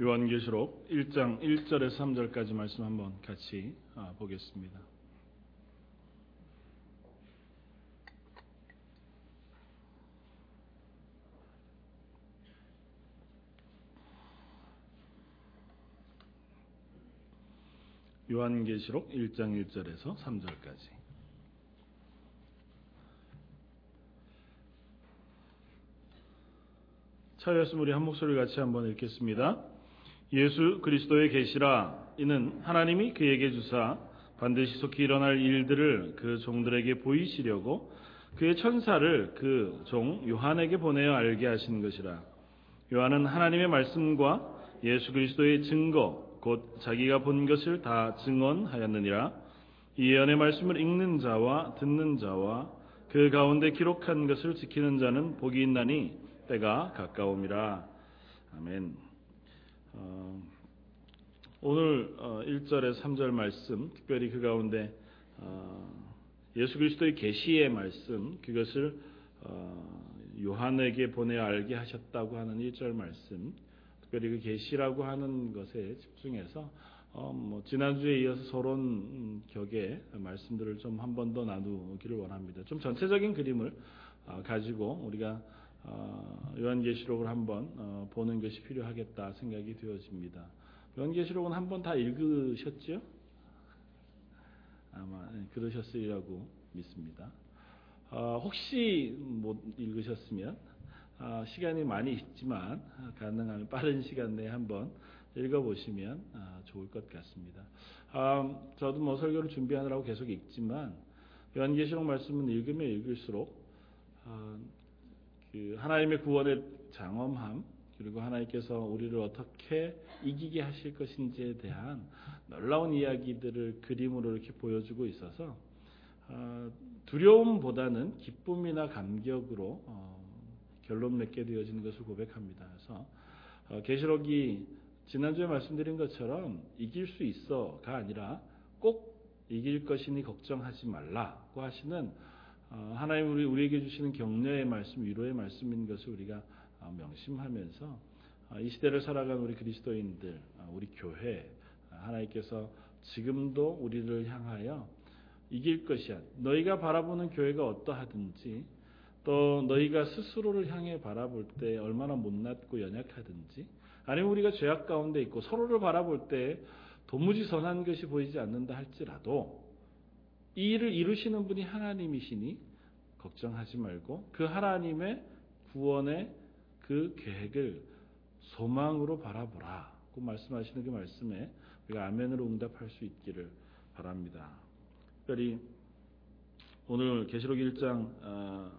요한계시록 1장 1절에서 3절까지 말씀 한번 같이 보겠습니다. 요한계시록 1장 1절에서 3절까지. 차였으면 우리 한 목소리 같이 한번 읽겠습니다. 예수 그리스도의 계시라. 이는 하나님이 그에게 주사 반드시 속히 일어날 일들을 그 종들에게 보이시려고 그의 천사를 그 종 요한에게 보내어 알게 하신 것이라. 요한은 하나님의 말씀과 예수 그리스도의 증거 곧 자기가 본 것을 다 증언하였느니라. 이 예언의 말씀을 읽는 자와 듣는 자와 그 가운데 기록한 것을 지키는 자는 복이 있나니 때가 가까움이라. 아멘. 오늘 1절에서 3절 말씀, 특별히 그 가운데 예수 그리스도의 계시의 말씀, 그것을 요한에게 보내어 알게 하셨다고 하는 1절 말씀, 특별히 그 계시라고 하는 것에 집중해서 지난주에 이어서 서론 격의 말씀들을 좀 한 번 더 나누기를 원합니다. 좀 전체적인 그림을 가지고 우리가 요한계시록을 한번 보는 것이 필요하겠다 생각이 되어집니다. 요한계시록은 한번 다 읽으셨죠? 아마 그러셨으리라고 믿습니다. 혹시 못 읽으셨으면 시간이 많이 있지만 가능하면 빠른 시간 내에 한번 읽어보시면 좋을 것 같습니다. 저도 설교를 준비하느라고 계속 읽지만 요한계시록 말씀은 읽으면 읽을수록 하나님의 구원의 장엄함, 그리고 하나님께서 우리를 어떻게 이기게 하실 것인지에 대한 놀라운 이야기들을 그림으로 이렇게 보여주고 있어서 두려움보다는 기쁨이나 감격으로 결론 맺게 되어지는 것을 고백합니다. 그래서 계시록이 지난주에 말씀드린 것처럼 이길 수 있어가 아니라 꼭 이길 것이니 걱정하지 말라고 하시는 하나님 우리에게 주시는 격려의 말씀, 위로의 말씀인 것을 우리가 명심하면서 이 시대를 살아간 우리 그리스도인들, 우리 교회, 하나님께서 지금도 우리를 향하여 이길 것이 아니라 너희가 바라보는 교회가 어떠하든지 또 너희가 스스로를 향해 바라볼 때 얼마나 못났고 연약하든지 아니면 우리가 죄악 가운데 있고 서로를 바라볼 때 도무지 선한 것이 보이지 않는다 할지라도 이 일을 이루시는 분이 하나님이시니 걱정하지 말고 그 하나님의 구원의 그 계획을 소망으로 바라보라고 말씀하시는 그 말씀에 우리가 아멘으로 응답할 수 있기를 바랍니다. 특별히 오늘 계시록 1장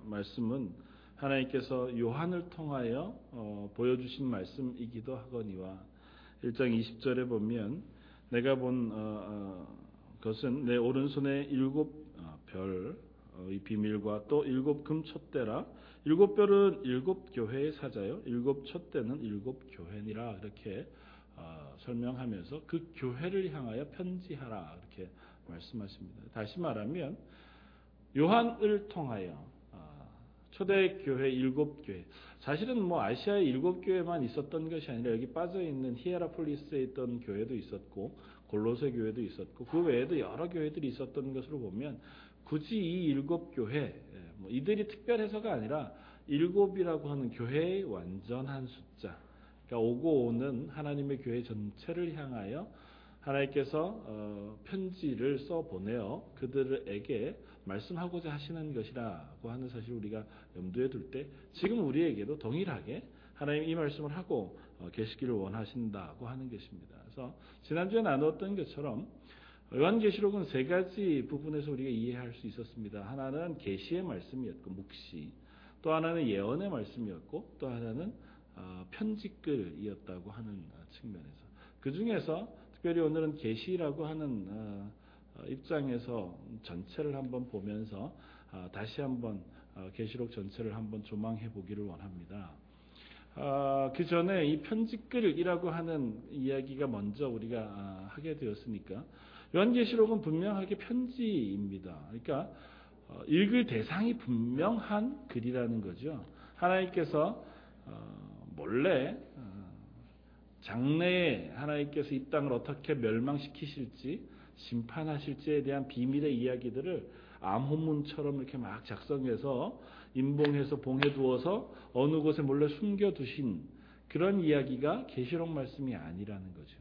말씀은 하나님께서 요한을 통하여 보여주신 말씀이기도 하거니와 1장 20절에 보면 내가 본 것은 내 오른손에 7 별의 비밀과 또 7 금촛대라. 7 별은 7 교회의 사자요, 7 촛대는 7 교회니라. 이렇게 설명하면서 그 교회를 향하여 편지하라 이렇게 말씀하십니다. 다시 말하면 요한을 통하여 초대교회 7교회, 사실은 아시아의 7교회만 있었던 것이 아니라 여기 빠져있는 히에라폴리스에 있던 교회도 있었고 골로새 교회도 있었고 그 외에도 여러 교회들이 있었던 것으로 보면 굳이 이 7교회, 이들이 특별해서가 아니라 7이라고 하는 교회의 완전한 숫자, 그러니까 오고 오는 하나님의 교회 전체를 향하여 하나님께서 편지를 써보내어 그들에게 말씀하고자 하시는 것이라고 하는 사실을 우리가 염두에 둘 때 지금 우리에게도 동일하게 하나님 이 말씀을 하고 계시기를 원하신다고 하는 것입니다. 그래서 지난주에 나누었던 것처럼 요한계시록은 3가지 부분에서 우리가 이해할 수 있었습니다. 하나는 계시의 말씀이었고 묵시, 또 하나는 예언의 말씀이었고 또 하나는 편지글이었다고 하는 측면에서, 그 중에서 특별히 오늘은 계시라고 하는 입장에서 전체를 한번 보면서 다시 한번 계시록 전체를 한번 조망해 보기를 원합니다. 그 전에 이 편지글이라고 하는 이야기가 먼저 우리가 하게 되었으니까 요한계시록은 분명하게 편지입니다. 그러니까 읽을 대상이 분명한 글이라는 거죠. 하나님께서 몰래 장래에 하나님께서 이 땅을 어떻게 멸망시키실지 심판하실지에 대한 비밀의 이야기들을 암호문처럼 이렇게 막 작성해서 임봉해서 봉해두어서 어느 곳에 몰래 숨겨두신 그런 이야기가 계시록 말씀이 아니라는 거죠.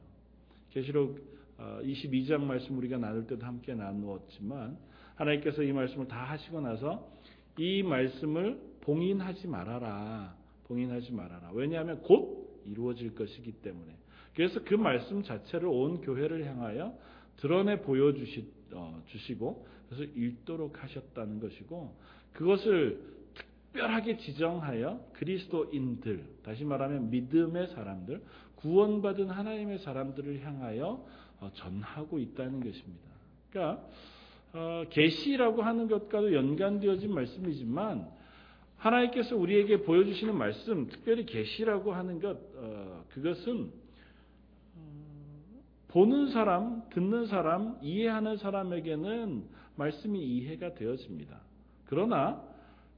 계시록 22장 말씀 우리가 나눌 때도 함께 나누었지만 하나님께서 이 말씀을 다 하시고 나서 이 말씀을 봉인하지 말아라. 봉인하지 말아라. 왜냐하면 곧 이루어질 것이기 때문에. 그래서 그 말씀 자체를 온 교회를 향하여 드러내 보여주시고 그래서 읽도록 하셨다는 것이고, 그것을 특별하게 지정하여 그리스도인들, 다시 말하면 믿음의 사람들, 구원받은 하나님의 사람들을 향하여 전하고 있다는 것입니다. 그러니까 계시라고 하는 것과도 연관되어진 말씀이지만 하나님께서 우리에게 보여주시는 말씀, 특별히 계시라고 하는 것, 그것은 보는 사람, 듣는 사람, 이해하는 사람에게는 말씀이 이해가 되어집니다. 그러나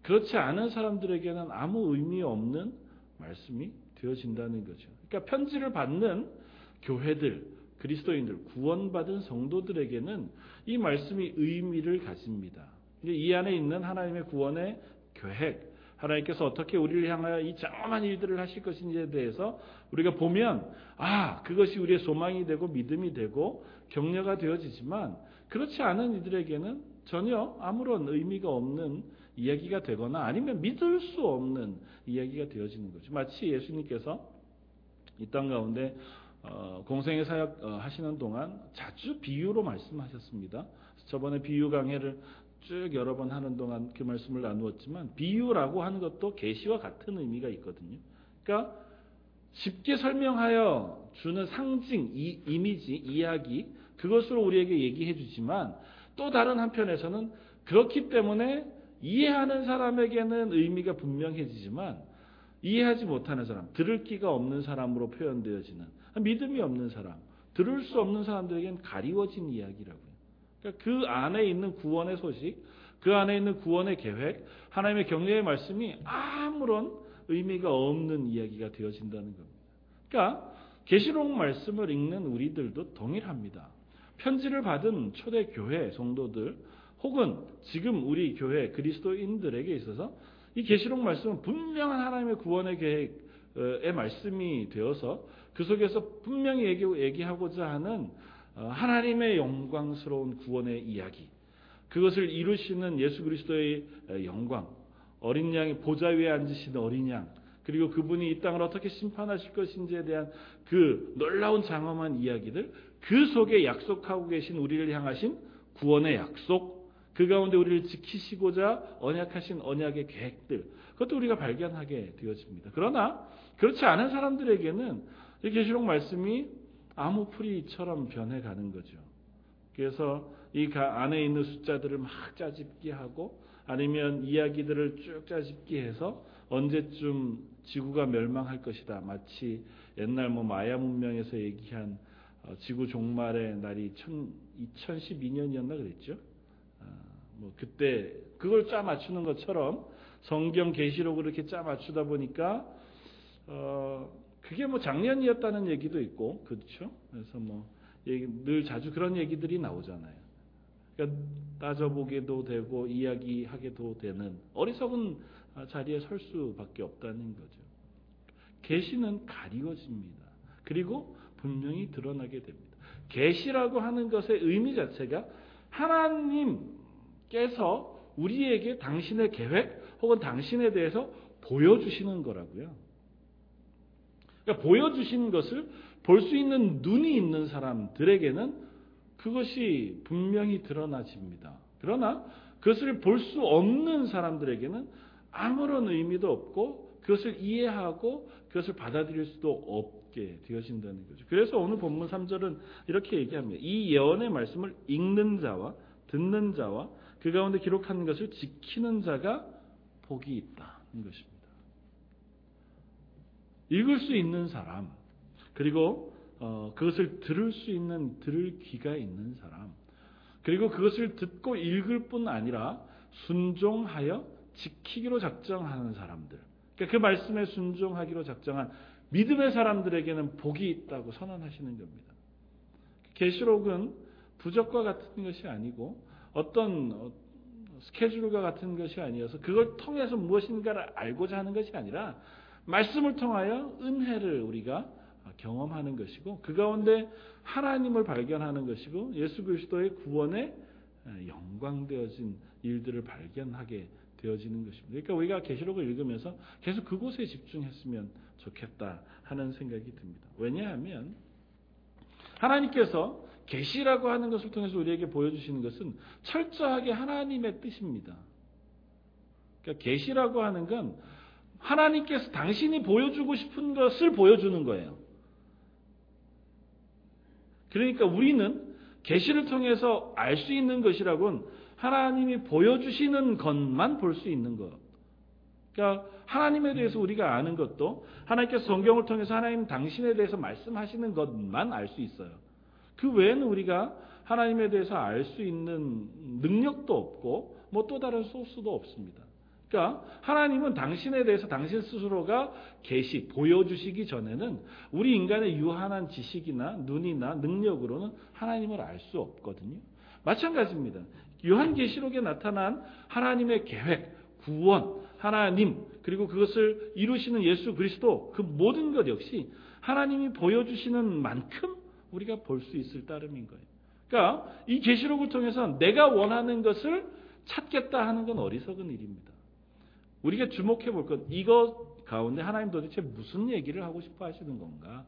그렇지 않은 사람들에게는 아무 의미 없는 말씀이 되어진다는 거죠. 그러니까 편지를 받는 교회들, 그리스도인들, 구원받은 성도들에게는 이 말씀이 의미를 가집니다. 이 안에 있는 하나님의 구원의 계획, 하나님께서 어떻게 우리를 향하여 이 장엄한 일들을 하실 것인지에 대해서 우리가 보면 그것이 우리의 소망이 되고 믿음이 되고 격려가 되어지지만, 그렇지 않은 이들에게는 전혀 아무런 의미가 없는 이야기가 되거나 아니면 믿을 수 없는 이야기가 되어지는 거죠. 마치 예수님께서 이 땅 가운데 공생의 사역 하시는 동안 자주 비유로 말씀하셨습니다. 저번에 비유 강해를 쭉 여러 번 하는 동안 그 말씀을 나누었지만 비유라고 하는 것도 계시와 같은 의미가 있거든요. 그러니까 쉽게 설명하여 주는 상징, 이미지, 이야기, 그것으로 우리에게 얘기해 주지만 또 다른 한편에서는 그렇기 때문에 이해하는 사람에게는 의미가 분명해지지만 이해하지 못하는 사람, 들을 끼가 없는 사람으로 표현되어지는, 믿음이 없는 사람, 들을 수 없는 사람들에게는 가리워진 이야기라고요. 그러니까 그 안에 있는 구원의 소식, 그 안에 있는 구원의 계획, 하나님의 격려의 말씀이 아무런 의미가 없는 이야기가 되어진다는 겁니다. 그러니까 계시록 말씀을 읽는 우리들도 동일합니다. 편지를 받은 초대 교회 성도들 혹은 지금 우리 교회 그리스도인들에게 있어서 이 계시록 말씀은 분명한 하나님의 구원의 계획의 말씀이 되어서 그 속에서 분명히 얘기하고자 하는 하나님의 영광스러운 구원의 이야기, 그것을 이루시는 예수 그리스도의 영광, 어린 양이 보좌 위에 앉으신 어린 양, 그리고 그분이 이 땅을 어떻게 심판하실 것인지에 대한 그 놀라운 장엄한 이야기들, 그 속에 약속하고 계신 우리를 향하신 구원의 약속, 그 가운데 우리를 지키시고자 언약하신 언약의 계획들, 그것도 우리가 발견하게 되어집니다. 그러나 그렇지 않은 사람들에게는 이 계시록 말씀이 암호풀이처럼 변해가는 거죠. 그래서 이 안에 있는 숫자들을 막 짜집기 하고 아니면 이야기들을 쭉 짜집기 해서 언제쯤 지구가 멸망할 것이다, 마치 옛날 마야 문명에서 얘기한 지구 종말의 날이 2012년이었나 그랬죠. 그때 그걸 짜 맞추는 것처럼 성경 계시록을 이렇게 짜 맞추다 보니까 그게 작년이었다는 얘기도 있고, 그렇죠. 그래서 늘 자주 그런 얘기들이 나오잖아요. 그러니까 따져보게도 되고 이야기하게도 되는 어리석은 자리에 설 수밖에 없다는 거죠. 계시는 가리워집니다. 그리고 분명히 드러나게 됩니다. 계시라고 하는 것의 의미 자체가 하나님께서 우리에게 당신의 계획 혹은 당신에 대해서 보여주시는 거라고요. 그러니까 보여주신 것을 볼 수 있는 눈이 있는 사람들에게는 그것이 분명히 드러나집니다. 그러나 그것을 볼 수 없는 사람들에게는 아무런 의미도 없고 그것을 이해하고 그것을 받아들일 수도 없게 되어진다는 거죠. 그래서 오늘 본문 3절은 이렇게 얘기합니다. 이 예언의 말씀을 읽는 자와 듣는 자와 그 가운데 기록하는 것을 지키는 자가 복이 있다는 것입니다. 읽을 수 있는 사람, 그리고 그것을 들을 수 있는, 들을 귀가 있는 사람, 그리고 그것을 듣고 읽을 뿐 아니라 순종하여 지키기로 작정하는 사람들, 그러니까 그 말씀에 순종하기로 작정한 믿음의 사람들에게는 복이 있다고 선언하시는 겁니다. 계시록은 부적과 같은 것이 아니고 어떤 스케줄과 같은 것이 아니어서 그걸 통해서 무엇인가를 알고자 하는 것이 아니라 말씀을 통하여 은혜를 우리가 경험하는 것이고 그 가운데 하나님을 발견하는 것이고 예수 그리스도의 구원에 영광되어진 일들을 발견하게 되어지는 것입니다. 그러니까 우리가 계시록을 읽으면서 계속 그곳에 집중했으면 좋겠다 하는 생각이 듭니다. 왜냐하면 하나님께서 계시라고 하는 것을 통해서 우리에게 보여주시는 것은 철저하게 하나님의 뜻입니다. 그러니까 계시라고 하는 건 하나님께서 당신이 보여주고 싶은 것을 보여주는 거예요. 그러니까 우리는 계시를 통해서 알 수 있는 것이라고는 하나님이 보여주시는 것만 볼 수 있는 것. 그러니까 하나님에 대해서 우리가 아는 것도 하나님께서 성경을 통해서 하나님 당신에 대해서 말씀하시는 것만 알 수 있어요. 그 외에는 우리가 하나님에 대해서 알 수 있는 능력도 없고 뭐 또 다른 소스도 없습니다. 그러니까 하나님은 당신에 대해서 당신 스스로가 계시 보여주시기 전에는 우리 인간의 유한한 지식이나 눈이나 능력으로는 하나님을 알 수 없거든요. 마찬가지입니다. 요한계시록에 나타난 하나님의 계획, 구원, 하나님 그리고 그것을 이루시는 예수 그리스도 그 모든 것 역시 하나님이 보여주시는 만큼 우리가 볼 수 있을 따름인 거예요. 그러니까 이 계시록을 통해서 내가 원하는 것을 찾겠다 하는 건 어리석은 일입니다. 우리가 주목해 볼 것, 이것 가운데 하나님 도대체 무슨 얘기를 하고 싶어 하시는 건가?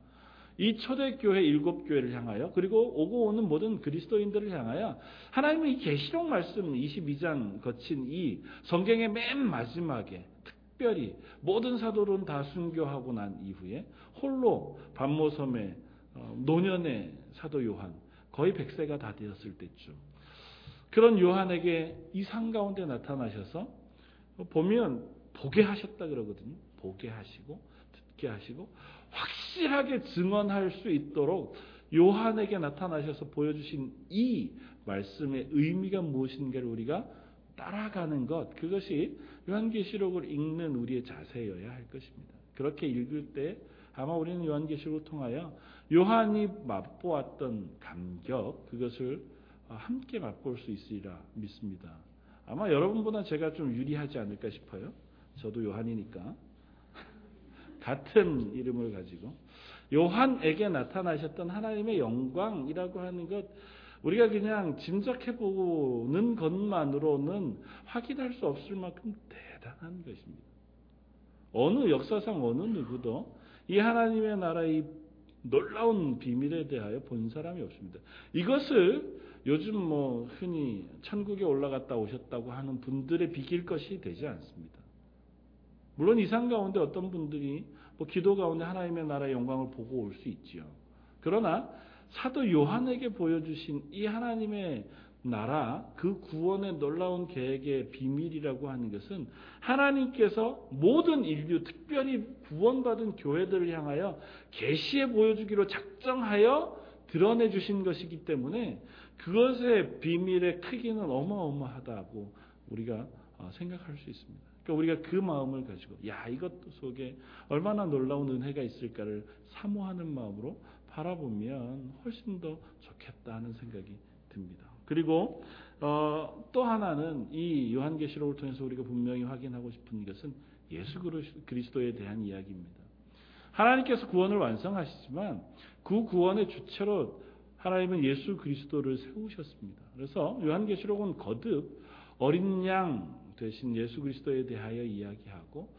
이 초대교회 7교회를 향하여 그리고 오고 오는 모든 그리스도인들을 향하여 하나님은 이 계시록 말씀 22장 거친 이 성경의 맨 마지막에 특별히 모든 사도론 다 순교하고 난 이후에 홀로 반모섬의 노년의 사도 요한 거의 100세가 다 되었을 때쯤 그런 요한에게 이상 가운데 나타나셔서 보면 보게 하셨다 그러거든요. 보게 하시고 듣게 하시고 확실하게 증언할 수 있도록 요한에게 나타나셔서 보여주신 이 말씀의 의미가 무엇인가를 우리가 따라가는 것, 그것이 요한계시록을 읽는 우리의 자세여야 할 것입니다. 그렇게 읽을 때 아마 우리는 요한계시록을 통하여 요한이 맛보았던 감격, 그것을 함께 맛볼 수 있으리라 믿습니다. 아마 여러분보다 제가 좀 유리하지 않을까 싶어요. 저도 요한이니까. 같은 이름을 가지고 요한에게 나타나셨던 하나님의 영광이라고 하는 것, 우리가 그냥 짐작해보는 것만으로는 확인할 수 없을 만큼 대단한 것입니다. 어느 역사상 어느 누구도 이 하나님의 나라의 놀라운 비밀에 대하여 본 사람이 없습니다. 이것을 요즘 뭐 흔히 천국에 올라갔다 오셨다고 하는 분들의 비길 것이 되지 않습니다. 물론 이상 가운데 어떤 분들이 뭐 기도 가운데 하나님의 나라의 영광을 보고 올 수 있지요. 그러나 사도 요한에게 보여주신 이 하나님의 나라, 그 구원의 놀라운 계획의 비밀이라고 하는 것은 하나님께서 모든 인류, 특별히 구원받은 교회들을 향하여 계시해 보여주기로 작정하여 드러내 주신 것이기 때문에 그것의 비밀의 크기는 어마어마하다고 우리가 생각할 수 있습니다. 그러니까 우리가 그 마음을 가지고 야, 이것 속에 얼마나 놀라운 은혜가 있을까를 사모하는 마음으로 바라보면 훨씬 더 좋겠다 하는 생각이 듭니다. 그리고 또 하나는 이 요한계시록을 통해서 우리가 분명히 확인하고 싶은 것은 예수 그리스도에 대한 이야기입니다. 하나님께서 구원을 완성하시지만 그 구원의 주체로 하나님은 예수 그리스도를 세우셨습니다. 그래서 요한계시록은 거듭 어린 양 되신 예수 그리스도에 대하여 이야기하고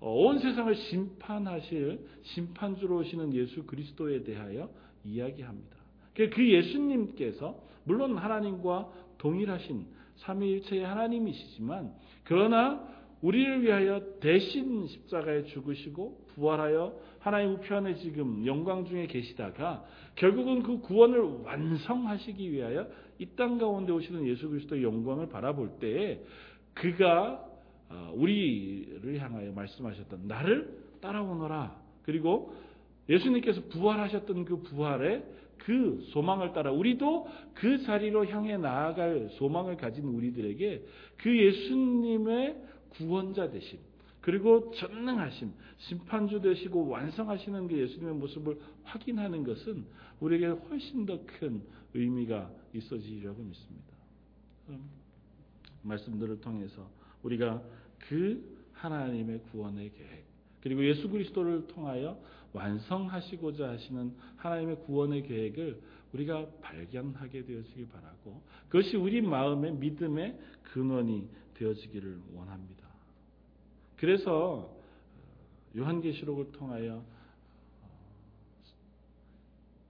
온 세상을 심판하실 심판주로 오시는 예수 그리스도에 대하여 이야기합니다. 그 예수님께서 물론 하나님과 동일하신 삼위일체의 하나님이시지만 그러나 우리를 위하여 대신 십자가에 죽으시고 부활하여 하나님 우편에 지금 영광 중에 계시다가 결국은 그 구원을 완성하시기 위하여 이 땅 가운데 오시는 예수 그리스도의 영광을 바라볼 때에 그가 우리를 향하여 말씀하셨던 나를 따라오너라. 그리고 예수님께서 부활하셨던 그 부활의 그 소망을 따라 우리도 그 자리로 향해 나아갈 소망을 가진 우리들에게 그 예수님의 구원자 되신 그리고 전능하심, 심판주 되시고 완성하시는 게 예수님의 모습을 확인하는 것은 우리에게 훨씬 더 큰 의미가 있어지리라고 믿습니다. 말씀들을 통해서 우리가 그 하나님의 구원의 계획, 그리고 예수 그리스도를 통하여 완성하시고자 하시는 하나님의 구원의 계획을 우리가 발견하게 되어지길 바라고, 그것이 우리 마음의 믿음의 근원이 되어지기를 원합니다. 그래서 요한계시록을 통하여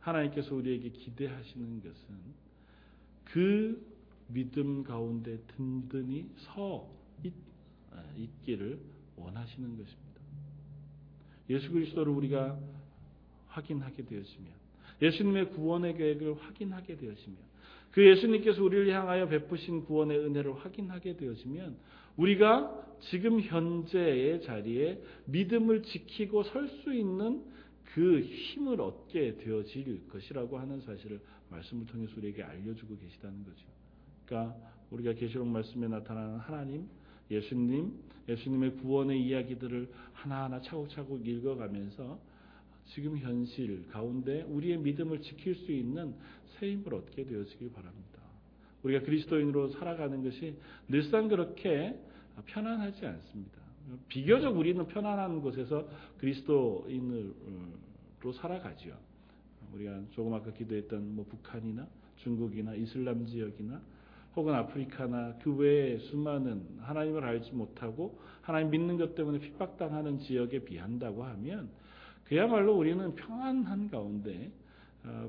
하나님께서 우리에게 기대하시는 것은 그 믿음 가운데 든든히 서 있기를 원하시는 것입니다. 예수 그리스도를 우리가 확인하게 되었으며, 예수님의 구원의 계획을 확인하게 되었으며, 그 예수님께서 우리를 향하여 베푸신 구원의 은혜를 확인하게 되어지면 우리가 지금 현재의 자리에 믿음을 지키고 설 수 있는 그 힘을 얻게 되어질 것이라고 하는 사실을 말씀을 통해서 우리에게 알려주고 계시다는 거죠. 그러니까 우리가 계시록 말씀에 나타나는 하나님, 예수님, 예수님의 구원의 이야기들을 하나하나 차곡차곡 읽어가면서 지금 현실 가운데 우리의 믿음을 지킬 수 있는 새 힘을 얻게 되어지길 바랍니다. 우리가 그리스도인으로 살아가는 것이 늘상 그렇게 편안하지 않습니다. 비교적 우리는 편안한 곳에서 그리스도인으로 살아가지요. 우리가 조금 아까 기도했던 북한이나 중국이나 이슬람 지역이나 혹은 아프리카나 그 외에 수많은 하나님을 알지 못하고 하나님 믿는 것 때문에 핍박당하는 지역에 비한다고 하면 그야말로 우리는 평안한 가운데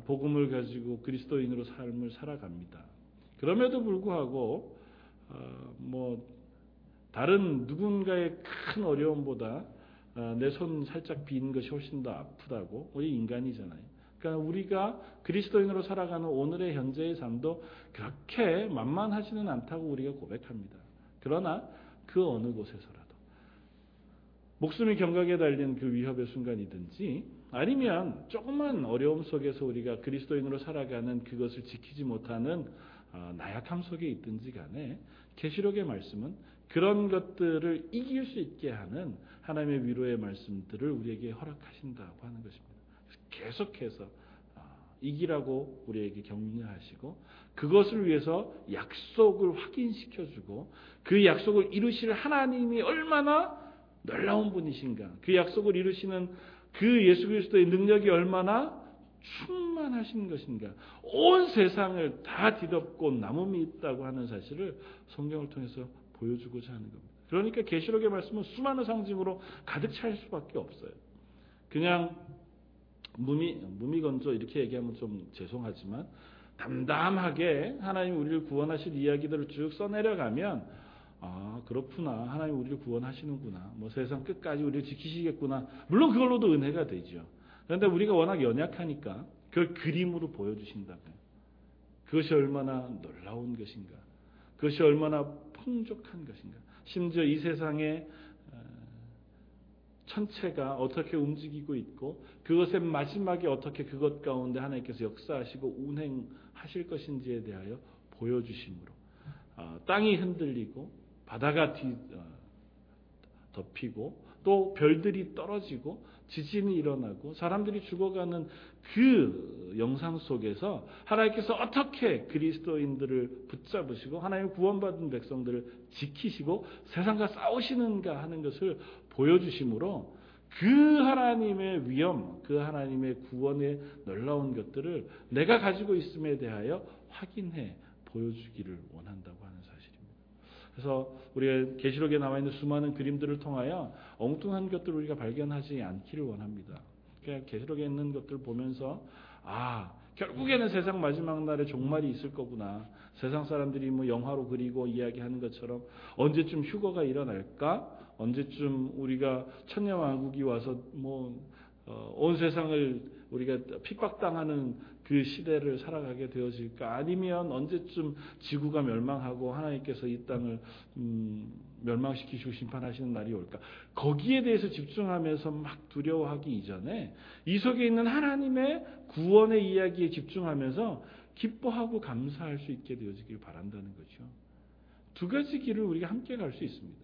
복음을 가지고 그리스도인으로 삶을 살아갑니다. 그럼에도 불구하고 다른 누군가의 큰 어려움보다 내 손 살짝 빈 것이 훨씬 더 아프다고, 우리 인간이잖아요. 그러니까 우리가 그리스도인으로 살아가는 오늘의 현재의 삶도 그렇게 만만하지는 않다고 우리가 고백합니다. 그러나 그 어느 곳에서라도 목숨이 경각에 달린 그 위협의 순간이든지 아니면 조그만 어려움 속에서 우리가 그리스도인으로 살아가는 그것을 지키지 못하는 나약함 속에 있든지 간에 계시록의 말씀은 그런 것들을 이길 수 있게 하는 하나님의 위로의 말씀들을 우리에게 허락하신다고 하는 것입니다. 계속해서 이기라고 우리에게 격려하시고, 그것을 위해서 약속을 확인시켜주고, 그 약속을 이루실 하나님이 얼마나 놀라운 분이신가, 그 약속을 이루시는 그 예수 그리스도의 능력이 얼마나 충만하신 것인가, 온 세상을 다 뒤덮고 남음이 있다고 하는 사실을 성경을 통해서 보여주고자 하는 겁니다. 그러니까 계시록의 말씀은 수많은 상징으로 가득 찰 수밖에 없어요. 그냥 무미건조 이렇게 얘기하면 좀 죄송하지만 담담하게 하나님 우리를 구원하실 이야기들을 쭉 써내려가면 아 그렇구나, 하나님 우리를 구원하시는구나, 세상 끝까지 우리를 지키시겠구나, 물론 그걸로도 은혜가 되죠. 그런데 우리가 워낙 연약하니까 그걸 그림으로 보여주신다면 그것이 얼마나 놀라운 것인가, 그것이 얼마나 풍족한 것인가, 심지어 이 세상에 천체가 어떻게 움직이고 있고 그것의 마지막에 어떻게 그것 가운데 하나님께서 역사하시고 운행하실 것인지에 대하여 보여주심으로 땅이 흔들리고 바다가 덮이고 또 별들이 떨어지고 지진이 일어나고 사람들이 죽어가는 그 영상 속에서 하나님께서 어떻게 그리스도인들을 붙잡으시고 하나님의 구원받은 백성들을 지키시고 세상과 싸우시는가 하는 것을 보여주심으로 그 하나님의 위엄, 그 하나님의 구원의 놀라운 것들을 내가 가지고 있음에 대하여 확인해 보여주기를 원한다고 하는 사실입니다. 그래서 우리가 계시록에 나와 있는 수많은 그림들을 통하여 엉뚱한 것들을 우리가 발견하지 않기를 원합니다. 그냥 계시록에 있는 것들을 보면서 결국에는 세상 마지막 날에 종말이 있을 거구나, 세상 사람들이 영화로 그리고 이야기하는 것처럼 언제쯤 휴거가 일어날까, 언제쯤 우리가 천년왕국이 와서 온 세상을 우리가 핍박당하는 그 시대를 살아가게 되어질까, 아니면 언제쯤 지구가 멸망하고 하나님께서 이 땅을 멸망시키시고 심판하시는 날이 올까, 거기에 대해서 집중하면서 막 두려워하기 이전에 이 속에 있는 하나님의 구원의 이야기에 집중하면서 기뻐하고 감사할 수 있게 되어지길 바란다는 거죠. 두 가지 길을 우리가 함께 갈 수 있습니다.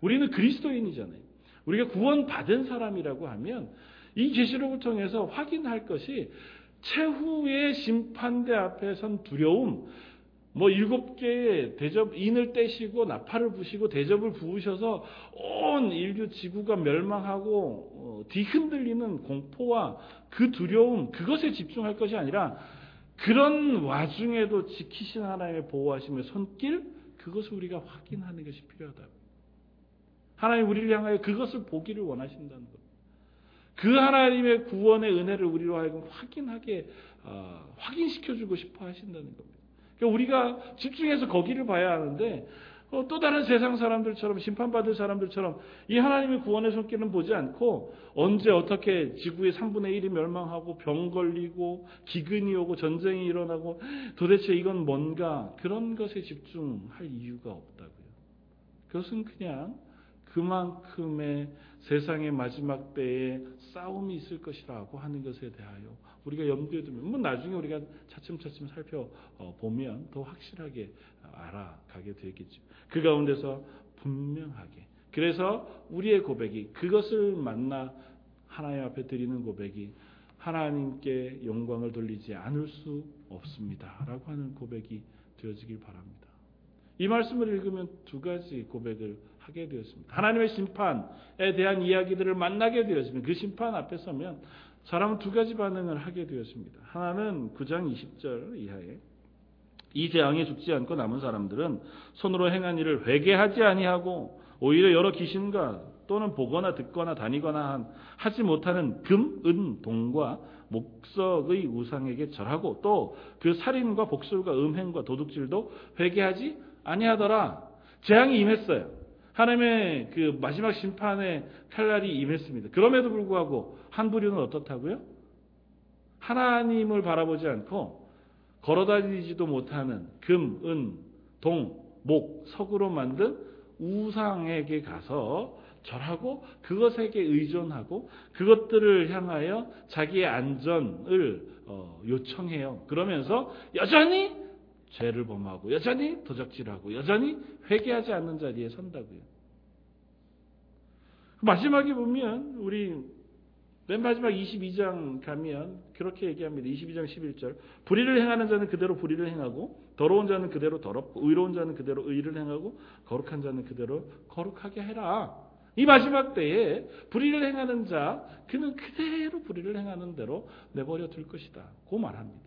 우리는 그리스도인이잖아요. 우리가 구원받은 사람이라고 하면 이 계시록을 통해서 확인할 것이 최후의 심판대 앞에 선 두려움, 7개의 대접인을 떼시고 나팔을 부시고 대접을 부으셔서 온 인류 지구가 멸망하고 뒤흔들리는 공포와 그 두려움, 그것에 집중할 것이 아니라 그런 와중에도 지키신 하나님의 보호하심의 손길, 그것을 우리가 확인하는 것이 필요하다. 하나님 우리를 향하여 그것을 보기를 원하신다는 것. 그 하나님의 구원의 은혜를 우리로 하여금 확인시켜주고 싶어 하신다는 겁니다. 그러니까 우리가 집중해서 거기를 봐야 하는데 또 다른 세상 사람들처럼 심판받을 사람들처럼 이 하나님의 구원의 손길은 보지 않고 언제 어떻게 지구의 3분의 1이 멸망하고 병 걸리고 기근이 오고 전쟁이 일어나고 도대체 이건 뭔가 그런 것에 집중할 이유가 없다고요. 그것은 그냥 그만큼의 세상의 마지막 때에 싸움이 있을 것이라고 하는 것에 대하여 우리가 염두에 두면, 나중에 우리가 차츰차츰 살펴보면 더 확실하게 알아가게 되겠죠. 그 가운데서 분명하게, 그래서 우리의 고백이, 그것을 만나 하나님 앞에 드리는 고백이 하나님께 영광을 돌리지 않을 수 없습니다 라고 하는 고백이 되어지길 바랍니다. 이 말씀을 읽으면 두 가지 고백을 하게 되었습니다. 하나님의 심판에 대한 이야기들을 만나게 되었습니다. 그 심판 앞에 서면 사람은 두 가지 반응을 하게 되었습니다. 하나는 9장 20절 이하에 이 재앙에 죽지 않고 남은 사람들은 손으로 행한 일을 회개하지 아니하고 오히려 여러 귀신과 또는 보거나 듣거나 다니거나 하지 못하는 금, 은, 동과 목석의 우상에게 절하고 또 그 살인과 복술과 음행과 도둑질도 회개하지 아니하더라. 재앙이 임했어요. 하나님의 그 마지막 심판의 칼날이 임했습니다. 그럼에도 불구하고 한 부류는 어떻다고요? 하나님을 바라보지 않고 걸어다니지도 못하는 금, 은, 동, 목, 석으로 만든 우상에게 가서 절하고 그것에게 의존하고 그것들을 향하여 자기의 안전을 요청해요. 그러면서 여전히 죄를 범하고 여전히 도적질하고 여전히 회개하지 않는 자리에 선다고요. 마지막에 보면 우리 맨 마지막 22장 가면 그렇게 얘기합니다. 22장 11절 불의를 행하는 자는 그대로 불의를 행하고 더러운 자는 그대로 더럽고 의로운 자는 그대로 의를 행하고 거룩한 자는 그대로 거룩하게 해라. 이 마지막 때에 불의를 행하는 자, 그는 그대로 불의를 행하는 대로 내버려 둘 것이다 고 말합니다.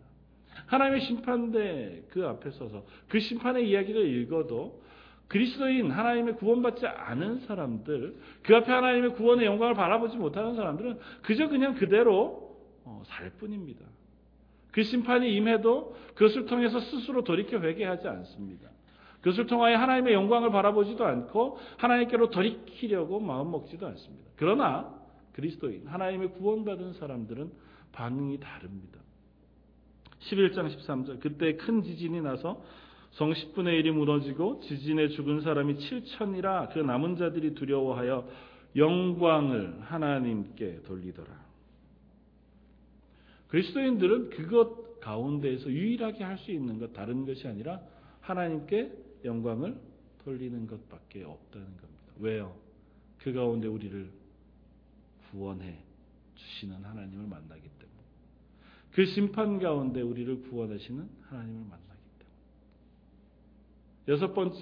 하나님의 심판대 그 앞에 서서 그 심판의 이야기를 읽어도 그리스도인, 하나님의 구원받지 않은 사람들, 그 앞에 하나님의 구원의 영광을 바라보지 못하는 사람들은 그저 그냥 그대로 살 뿐입니다. 그 심판이 임해도 그것을 통해서 스스로 돌이켜 회개하지 않습니다. 그것을 통하여 하나님의 영광을 바라보지도 않고 하나님께로 돌이키려고 마음먹지도 않습니다. 그러나 그리스도인, 하나님의 구원받은 사람들은 반응이 다릅니다. 11장 13절 그때 큰 지진이 나서 성 10분의 1이 무너지고 지진에 죽은 사람이 7천이라 그 남은 자들이 두려워하여 영광을 하나님께 돌리더라. 그리스도인들은 그것 가운데에서 유일하게 할 수 있는 것, 다른 것이 아니라 하나님께 영광을 돌리는 것밖에 없다는 겁니다. 왜요? 그 가운데 우리를 구원해 주시는 하나님을 만나기 때문에, 그 심판 가운데 우리를 구원하시는 하나님을 만나기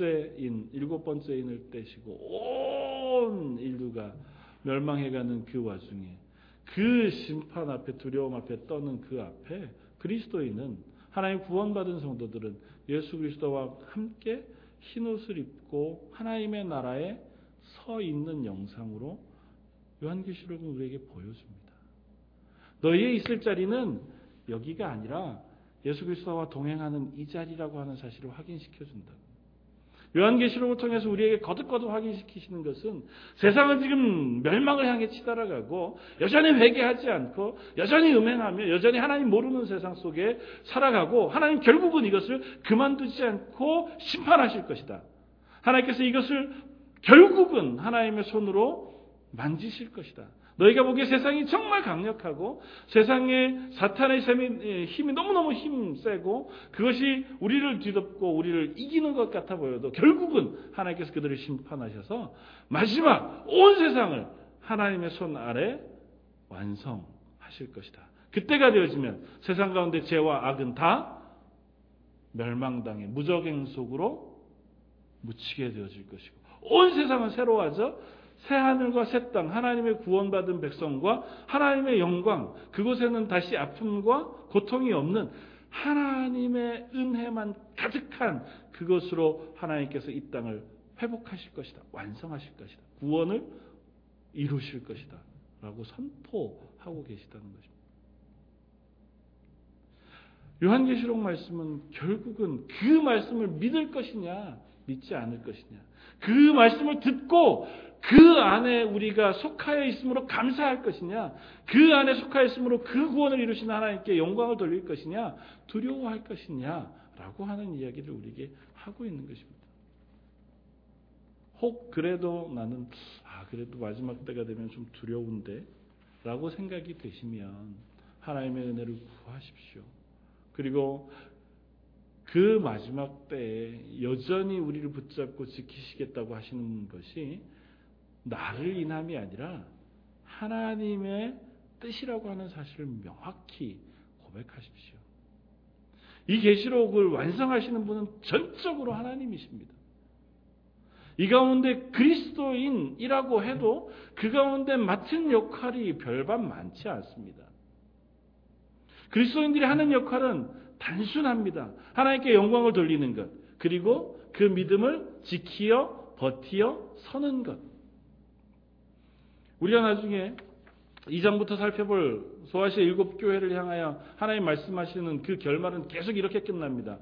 때문에, 6번째인 7번째인을 떼시고 온 인류가 멸망해가는 그 와중에, 그 심판 앞에, 두려움 앞에 떠는 그 앞에 그리스도인은, 하나님 구원받은 성도들은 예수 그리스도와 함께 흰옷을 입고 하나님의 나라에 서 있는 영상으로 요한계시록은 우리에게 보여줍니다. 너희의 있을 자리는 여기가 아니라 예수 그리스도와 동행하는 이 자리라고 하는 사실을 확인시켜준다. 요한계시록을 통해서 우리에게 거듭거듭 확인시키시는 것은, 세상은 지금 멸망을 향해 치달아가고 여전히 회개하지 않고 여전히 음행하며 여전히 하나님 모르는 세상 속에 살아가고, 하나님 결국은 이것을 그만두지 않고 심판하실 것이다. 하나님께서 이것을 결국은 하나님의 손으로 만지실 것이다. 너희가 보기에 세상이 정말 강력하고 세상의 사탄의 힘이 너무너무 힘세고 그것이 우리를 뒤덮고 우리를 이기는 것 같아 보여도 결국은 하나님께서 그들을 심판하셔서 마지막 온 세상을 하나님의 손 아래 완성하실 것이다. 그때가 되어지면 세상 가운데 죄와 악은 다 멸망당해 무저갱 속으로 묻히게 되어질 것이고, 온 세상은 새로워져 새하늘과 새 땅, 하나님의 구원받은 백성과 하나님의 영광, 그곳에는 다시 아픔과 고통이 없는 하나님의 은혜만 가득한 그것으로 하나님께서 이 땅을 회복하실 것이다. 완성하실 것이다. 구원을 이루실 것이다. 라고 선포하고 계시다는 것입니다. 요한계시록 말씀은 결국은 그 말씀을 믿을 것이냐, 믿지 않을 것이냐, 그 말씀을 듣고 그 안에 우리가 속하여 있음으로 감사할 것이냐, 그 안에 속하여 있음으로 그 구원을 이루신 하나님께 영광을 돌릴 것이냐, 두려워할 것이냐라고 하는 이야기를 우리에게 하고 있는 것입니다. 혹 그래도 나는 그래도 마지막 때가 되면 좀 두려운데 라고 생각이 되시면 하나님의 은혜를 구하십시오. 그리고 그 마지막 때에 여전히 우리를 붙잡고 지키시겠다고 하시는 것이 나를 인함이 아니라 하나님의 뜻이라고 하는 사실을 명확히 고백하십시오. 이 계시록을 완성하시는 분은 전적으로 하나님이십니다. 이 가운데 그리스도인이라고 해도 그 가운데 맡은 역할이 별반 많지 않습니다. 그리스도인들이 하는 역할은 단순합니다. 하나님께 영광을 돌리는 것, 그리고 그 믿음을 지키어 버티어 서는 것. 우리가 나중에 2장부터 살펴볼 소아시아 7교회를 향하여 하나님 말씀하시는 그 결말은 계속 이렇게 끝납니다.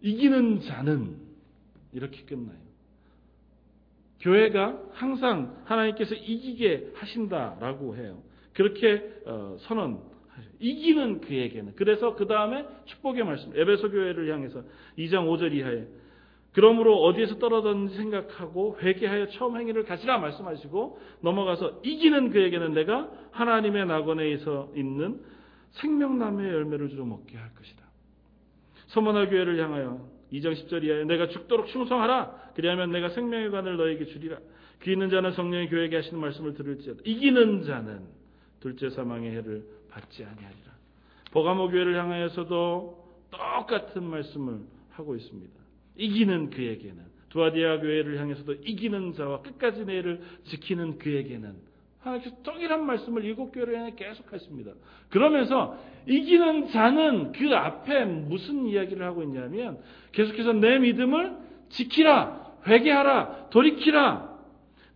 이기는 자는, 이렇게 끝나요. 교회가 항상 하나님께서 이기게 하신다라고 해요. 그렇게 선언, 이기는 그에게는. 그래서 그 다음에 축복의 말씀, 에베소 교회를 향해서 2장 5절 이하에 그러므로 어디에서 떨어졌는지 생각하고 회개하여 처음 행위를 가지라 말씀하시고, 넘어가서 이기는 그에게는 내가 하나님의 낙원에서 있는 생명나무의 열매를 주로 먹게 할 것이다. 서머나 교회를 향하여 2장 10절 이하에 내가 죽도록 충성하라. 그리하면 내가 생명의 관을 너에게 주리라. 귀 있는 자는 성령의 교회에게 하시는 말씀을 들을지어다. 이기는 자는 둘째 사망의 해를 받지 아니하리라. 버가모 교회를 향하여서도 똑같은 말씀을 하고 있습니다. 이기는 그에게는, 두아디아 교회를 향해서도 이기는 자와 끝까지 내 일을 지키는 그에게는, 하나님께서 동일한 말씀을 7교회를 향해 계속 하십니다. 그러면서 이기는 자는 그 앞에 무슨 이야기를 하고 있냐면, 계속해서 내 믿음을 지키라, 회개하라, 돌이키라,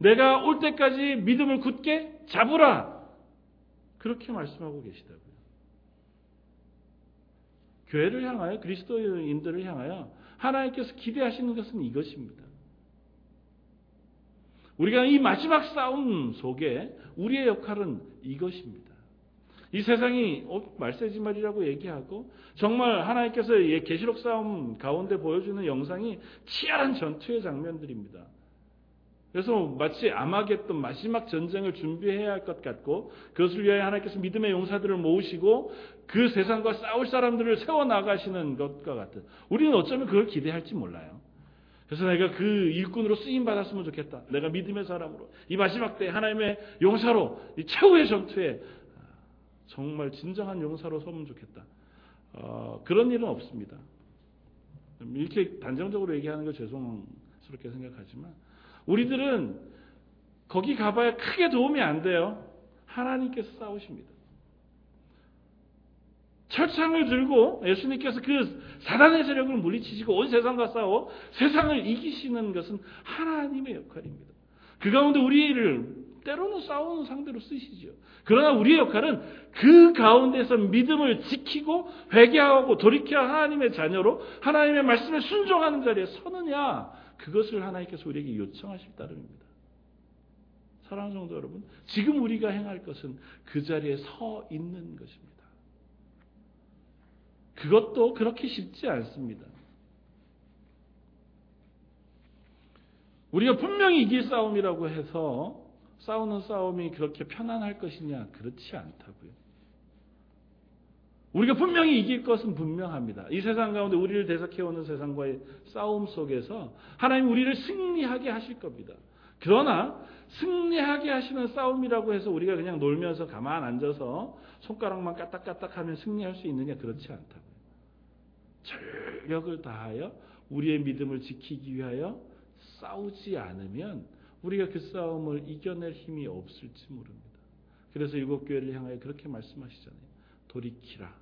내가 올 때까지 믿음을 굳게 잡으라, 그렇게 말씀하고 계시다고요. 교회를 향하여, 그리스도인들을 향하여 하나님께서 기대하시는 것은 이것입니다. 우리가 이 마지막 싸움 속에 우리의 역할은 이것입니다. 이 세상이 말세지 말이라고 얘기하고, 정말 하나님께서 계시록 싸움 가운데 보여주는 영상이 치열한 전투의 장면들입니다. 그래서 마치 아마겟돈 마지막 전쟁을 준비해야 할 것 같고, 그것을 위하여 하나님께서 믿음의 용사들을 모으시고 그 세상과 싸울 사람들을 세워나가시는 것과 같은, 우리는 어쩌면 그걸 기대할지 몰라요. 그래서 내가 그 일꾼으로 쓰임받았으면 좋겠다, 내가 믿음의 사람으로 이 마지막 때 하나님의 용사로 이 최후의 전투에 정말 진정한 용사로 서면 좋겠다, 그런 일은 없습니다. 이렇게 단정적으로 얘기하는 거 죄송스럽게 생각하지만 우리들은 거기 가봐야 크게 도움이 안 돼요. 하나님께서 싸우십니다. 철창을 들고 예수님께서 그 사단의 세력을 물리치시고 온 세상과 싸워 세상을 이기시는 것은 하나님의 역할입니다. 그 가운데 우리를 때로는 싸우는 상대로 쓰시죠. 그러나 우리의 역할은 그 가운데서 믿음을 지키고 회개하고 돌이켜 하나님의 자녀로 하나님의 말씀에 순종하는 자리에 서느냐, 그것을 하나님께서 우리에게 요청하실 따름입니다. 사랑하는 성도 여러분, 지금 우리가 행할 것은 그 자리에 서 있는 것입니다. 그것도 그렇게 쉽지 않습니다. 우리가 분명히 이길 싸움이라고 해서 싸우는 싸움이 그렇게 편안할 것이냐, 그렇지 않다고요. 우리가 분명히 이길 것은 분명합니다. 이 세상 가운데 우리를 대적해오는 세상과의 싸움 속에서 하나님 우리를 승리하게 하실 겁니다. 그러나 승리하게 하시는 싸움이라고 해서 우리가 그냥 놀면서 가만 앉아서 손가락만 까딱까딱하면 승리할 수 있느냐? 그렇지 않다고요. 전력을 다하여 우리의 믿음을 지키기 위하여 싸우지 않으면 우리가 그 싸움을 이겨낼 힘이 없을지 모릅니다. 그래서 일곱 교회를 향하여 그렇게 말씀하시잖아요. 돌이키라,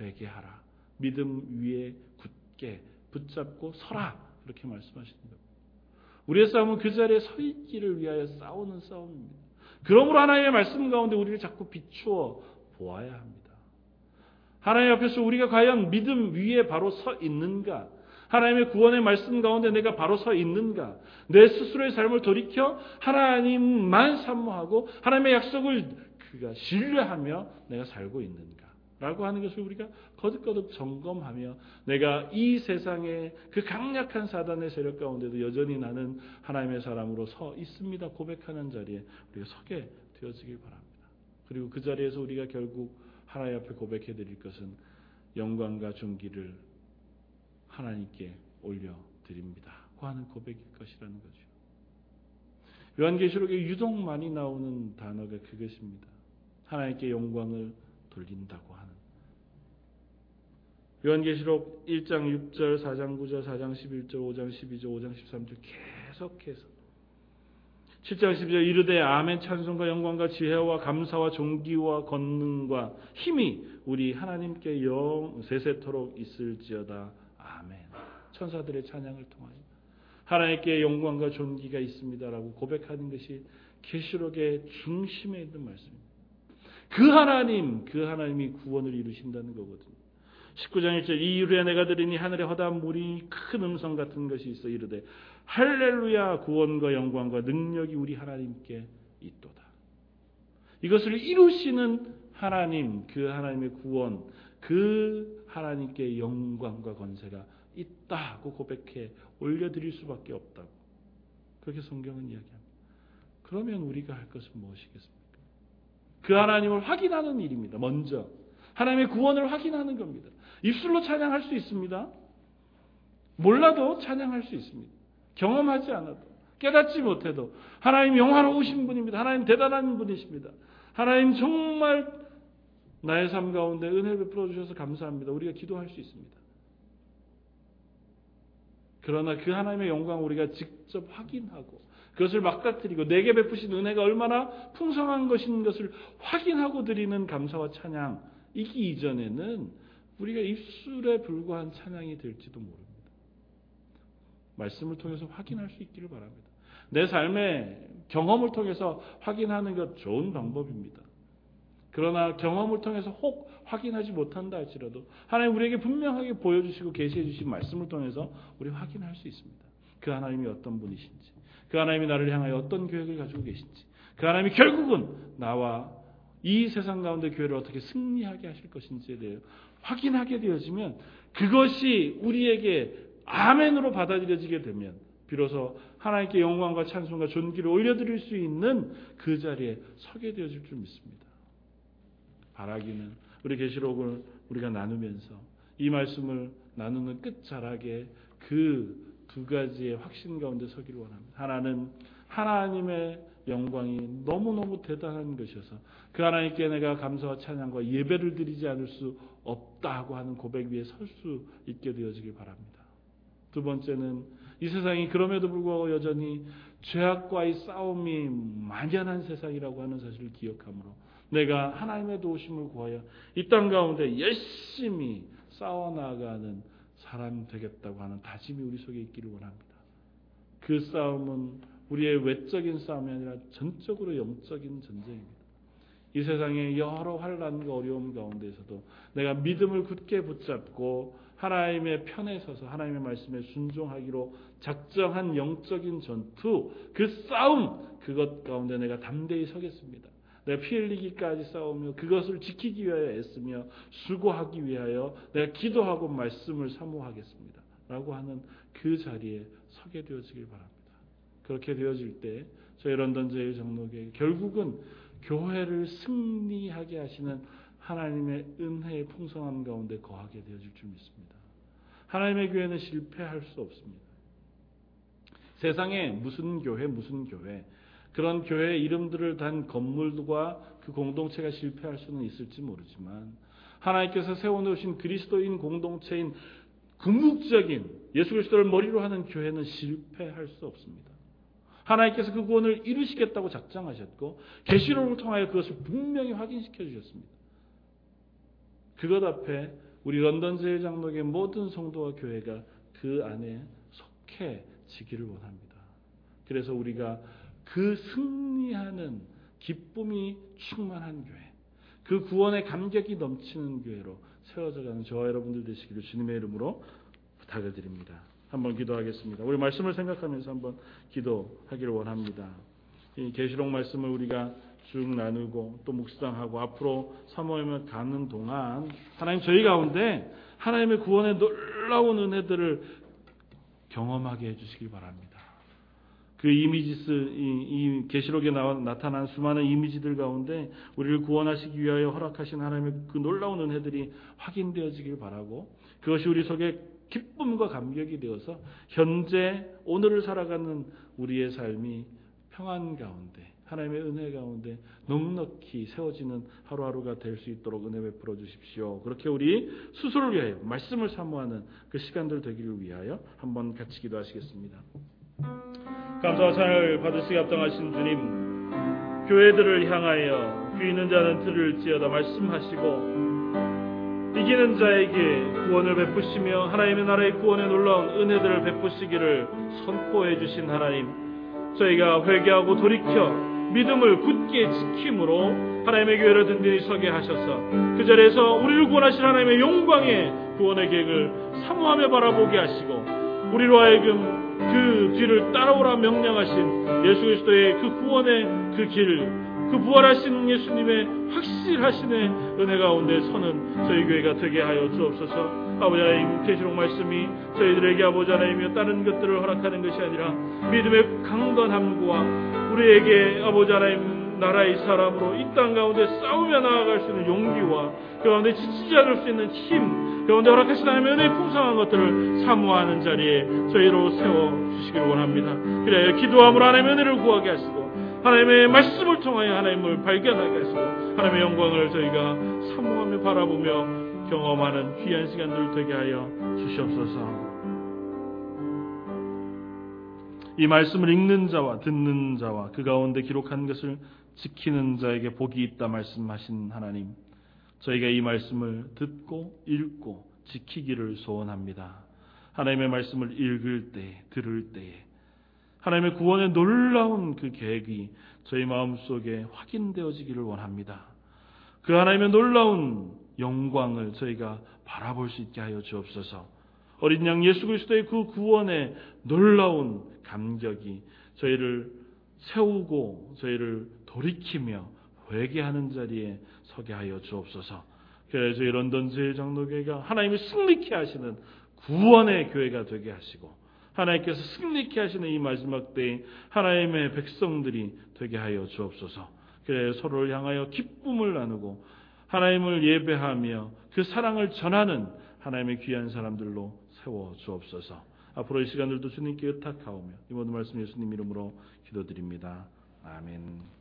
회개하라, 믿음 위에 굳게 붙잡고 서라, 그렇게 말씀하시는 겁니다. 우리의 싸움은 그 자리에 서 있기를 위하여 싸우는 싸움입니다. 그러므로 하나님의 말씀 가운데 우리를 자꾸 비추어 보아야 합니다. 하나님 앞에서 우리가 과연 믿음 위에 바로 서 있는가? 하나님의 구원의 말씀 가운데 내가 바로 서 있는가? 내 스스로의 삶을 돌이켜 하나님만 사모하고 하나님의 약속을 그가 신뢰하며 내가 살고 있는가? 라고 하는 것을 우리가 거듭거듭 점검하며 내가 이 세상의 그 강력한 사단의 세력 가운데도 여전히 나는 하나님의 사람으로 서 있습니다. 고백하는 자리에 우리가 서게 되어지길 바랍니다. 그리고 그 자리에서 우리가 결국 하나님 앞에 고백해드릴 것은 영광과 존귀를 하나님께 올려드립니다. 하는 고백일 것이라는 거죠. 요한계시록에 유독 많이 나오는 단어가 그것입니다. 하나님께 영광을 돌린다고 하는. 요한계시록 1장 6절, 4장 9절, 4장 11절, 5장 12절, 5장 13절 계속해서 7장 12절 이르되 아멘 찬송과 영광과 지혜와 감사와 존귀와 권능과 힘이 우리 하나님께 세세토록 있을지어다. 아멘. 천사들의 찬양을 통하여 하나님께 영광과 존귀가 있습니다라고 고백하는 것이 계시록의 중심에 있는 말씀입니다. 그 하나님이 구원을 이루신다는 거거든요. 19장 1절 이후에 내가 들으니 하늘에 허다한 물이 큰 음성 같은 것이 있어 이르되 할렐루야 구원과 영광과 능력이 우리 하나님께 있도다. 이것을 이루시는 하나님, 그 하나님의 구원, 그 하나님께 영광과 권세가 있다고 고백해 올려드릴 수밖에 없다고 그렇게 성경은 이야기합니다. 그러면 우리가 할 것은 무엇이겠습니까? 그 하나님을 확인하는 일입니다. 먼저 하나님의 구원을 확인하는 겁니다. 입술로 찬양할 수 있습니다. 몰라도 찬양할 수 있습니다. 경험하지 않아도, 깨닫지 못해도 하나님 영화로우신 분입니다. 하나님 대단한 분이십니다. 하나님 정말 나의 삶 가운데 은혜 베풀어 주셔서 감사합니다. 우리가 기도할 수 있습니다. 그러나 그 하나님의 영광을 우리가 직접 확인하고 그것을 막다뜨리고 내게 베푸신 은혜가 얼마나 풍성한 것인 것을 확인하고 드리는 감사와 찬양이기 이전에는 우리가 입술에 불과한 찬양이 될지도 모릅니다. 말씀을 통해서 확인할 수 있기를 바랍니다. 내 삶의 경험을 통해서 확인하는 것 좋은 방법입니다. 그러나 경험을 통해서 혹 확인하지 못한다 할지라도 하나님 우리에게 분명하게 보여주시고 계시해 주신 말씀을 통해서 우리 확인할 수 있습니다. 그 하나님이 어떤 분이신지, 그 하나님이 나를 향하여 어떤 계획을 가지고 계신지, 그 하나님이 결국은 나와 이 세상 가운데 교회를 어떻게 승리하게 하실 것인지에 대해 확인하게 되어지면 그것이 우리에게 아멘으로 받아들여지게 되면 비로소 하나님께 영광과 찬송과 존귀를 올려드릴 수 있는 그 자리에 서게 되어질 줄 믿습니다. 바라기는 우리 계시록을 우리가 나누면서 이 말씀을 나누는 끝자락에 그 두 가지의 확신 가운데 서기를 원합니다. 하나는 하나님의 영광이 너무너무 대단한 것이어서 그 하나님께 내가 감사와 찬양과 예배를 드리지 않을 수 없다고 하는 고백 위에 설 수 있게 되어지길 바랍니다. 두 번째는 이 세상이 그럼에도 불구하고 여전히 죄악과의 싸움이 만연한 세상이라고 하는 사실을 기억함으로 내가 하나님의 도우심을 구하여 이 땅 가운데 열심히 싸워나가는 사람 되겠다고 하는 다짐이 우리 속에 있기를 원합니다. 그 싸움은 우리의 외적인 싸움이 아니라 전적으로 영적인 전쟁입니다. 이 세상의 여러 환난과 어려움 가운데에서도 내가 믿음을 굳게 붙잡고 하나님의 편에 서서 하나님의 말씀에 순종하기로 작정한 영적인 전투, 그 싸움, 그것 가운데 내가 담대히 서겠습니다. 내가 피 흘리기까지 싸우며 그것을 지키기 위하여 애쓰며 수고하기 위하여 내가 기도하고 말씀을 사모하겠습니다. 라고 하는 그 자리에 서게 되어지길 바랍니다. 그렇게 되어질 때 저희 런던 제일장로교회 결국은 교회를 승리하게 하시는 하나님의 은혜의 풍성함 가운데 거하게 되어질 줄 믿습니다. 하나님의 교회는 실패할 수 없습니다. 세상에 무슨 교회 무슨 교회 그런 교회의 이름들을 단 건물과 그 공동체가 실패할 수는 있을지 모르지만 하나님께서 세워놓으신 그리스도인 공동체인 궁극적인 예수 그리스도를 머리로 하는 교회는 실패할 수 없습니다. 하나님께서 그 구원을 이루시겠다고 작정하셨고 계시록을 통하여 그것을 분명히 확인시켜 주셨습니다. 그것 앞에 우리 런던 제일장로교의 모든 성도와 교회가 그 안에 속해지기를 원합니다. 그래서 우리가 그 승리하는 기쁨이 충만한 교회, 그 구원의 감격이 넘치는 교회로 세워져가는 저와 여러분들 되시기를 주님의 이름으로 부탁을 드립니다. 한번 기도하겠습니다. 우리 말씀을 생각하면서 한번 기도하기를 원합니다. 이 계시록 말씀을 우리가 쭉 나누고 또 묵상하고 앞으로 사모임을 가는 동안 하나님 저희 가운데 하나님의 구원의 놀라운 은혜들을 경험하게 해주시길 바랍니다. 그 이미지스 이 계시록에 나타난 수많은 이미지들 가운데 우리를 구원하시기 위하여 허락하신 하나님의 그 놀라운 은혜들이 확인되어지길 바라고 그것이 우리 속에 기쁨과 감격이 되어서 현재 오늘을 살아가는 우리의 삶이 평안 가운데 하나님의 은혜 가운데 넉넉히 세워지는 하루하루가 될 수 있도록 은혜 베풀어 주십시오. 그렇게 우리 스스로를 위하여 말씀을 사모하는 그 시간들 되기를 위하여 한번 같이 기도하시겠습니다. 감사와 찬양을 받으시기 합당하신 주님, 교회들을 향하여 귀 있는 자는 들을지어다 말씀하시고 이기는 자에게 구원을 베푸시며 하나님의 나라의 구원에 놀라운 은혜들을 베푸시기를 선포해 주신 하나님, 저희가 회개하고 돌이켜 믿음을 굳게 지킴으로 하나님의 교회를 든든히 서게 하셔서 그 자리에서 우리를 구원하신 하나님의 영광의 구원의 계획을 사모하며 바라보게 하시고 우리로 하여금 그 뒤를 따라오라 명령하신 예수 그리스도의 그 구원의 그 길, 그 부활하신 예수님의 확실하신 은혜 가운데 서는 저희 교회가 되게 하여 주옵소서. 아버지 하나님, 계시록 말씀이 저희들에게 아버지 하나님이여 다른 것들을 허락하는 것이 아니라 믿음의 강건함과 우리에게 아버지 하나님 나라의 사람으로 이 땅 가운데 싸우며 나아갈 수 있는 용기와 그 가운데 지치지 않을 수 있는 힘, 그 가운데 허락하신 하나님의 은혜의 풍성한 것들을 사모하는 자리에 저희로 세워주시길 원합니다. 그래야 기도함으로 하나님의 은혜를 구하게 하시고 하나님의 말씀을 통하여 하나님을 발견하게 하시고 하나님의 영광을 저희가 사모하며 바라보며 경험하는 귀한 시간들 되게 하여 주시옵소서. 이 말씀을 읽는 자와 듣는 자와 그 가운데 기록한 것을 지키는 자에게 복이 있다 말씀하신 하나님, 저희가 이 말씀을 듣고 읽고 지키기를 소원합니다. 하나님의 말씀을 읽을 때, 들을 때에 하나님의 구원의 놀라운 그 계획이 저희 마음속에 확인되어지기를 원합니다. 그 하나님의 놀라운 영광을 저희가 바라볼 수 있게 하여 주옵소서. 어린 양 예수 그리스도의 그 구원의 놀라운 감격이 저희를 세우고 저희를 돌이키며 회개하는 자리에 서게 하여 주옵소서. 그래서 저희 런던 제일장로교회가 하나님이 승리케 하시는 구원의 교회가 되게 하시고 하나님께서 승리케 하시는 이 마지막 때에 하나님의 백성들이 되게 하여 주옵소서. 그래서 서로를 향하여 기쁨을 나누고 하나님을 예배하며 그 사랑을 전하는 하나님의 귀한 사람들로 세워주옵소서. 앞으로 이 시간들도 주님께 의탁하오며 이 모든 말씀 예수님 이름으로 기도드립니다. 아멘.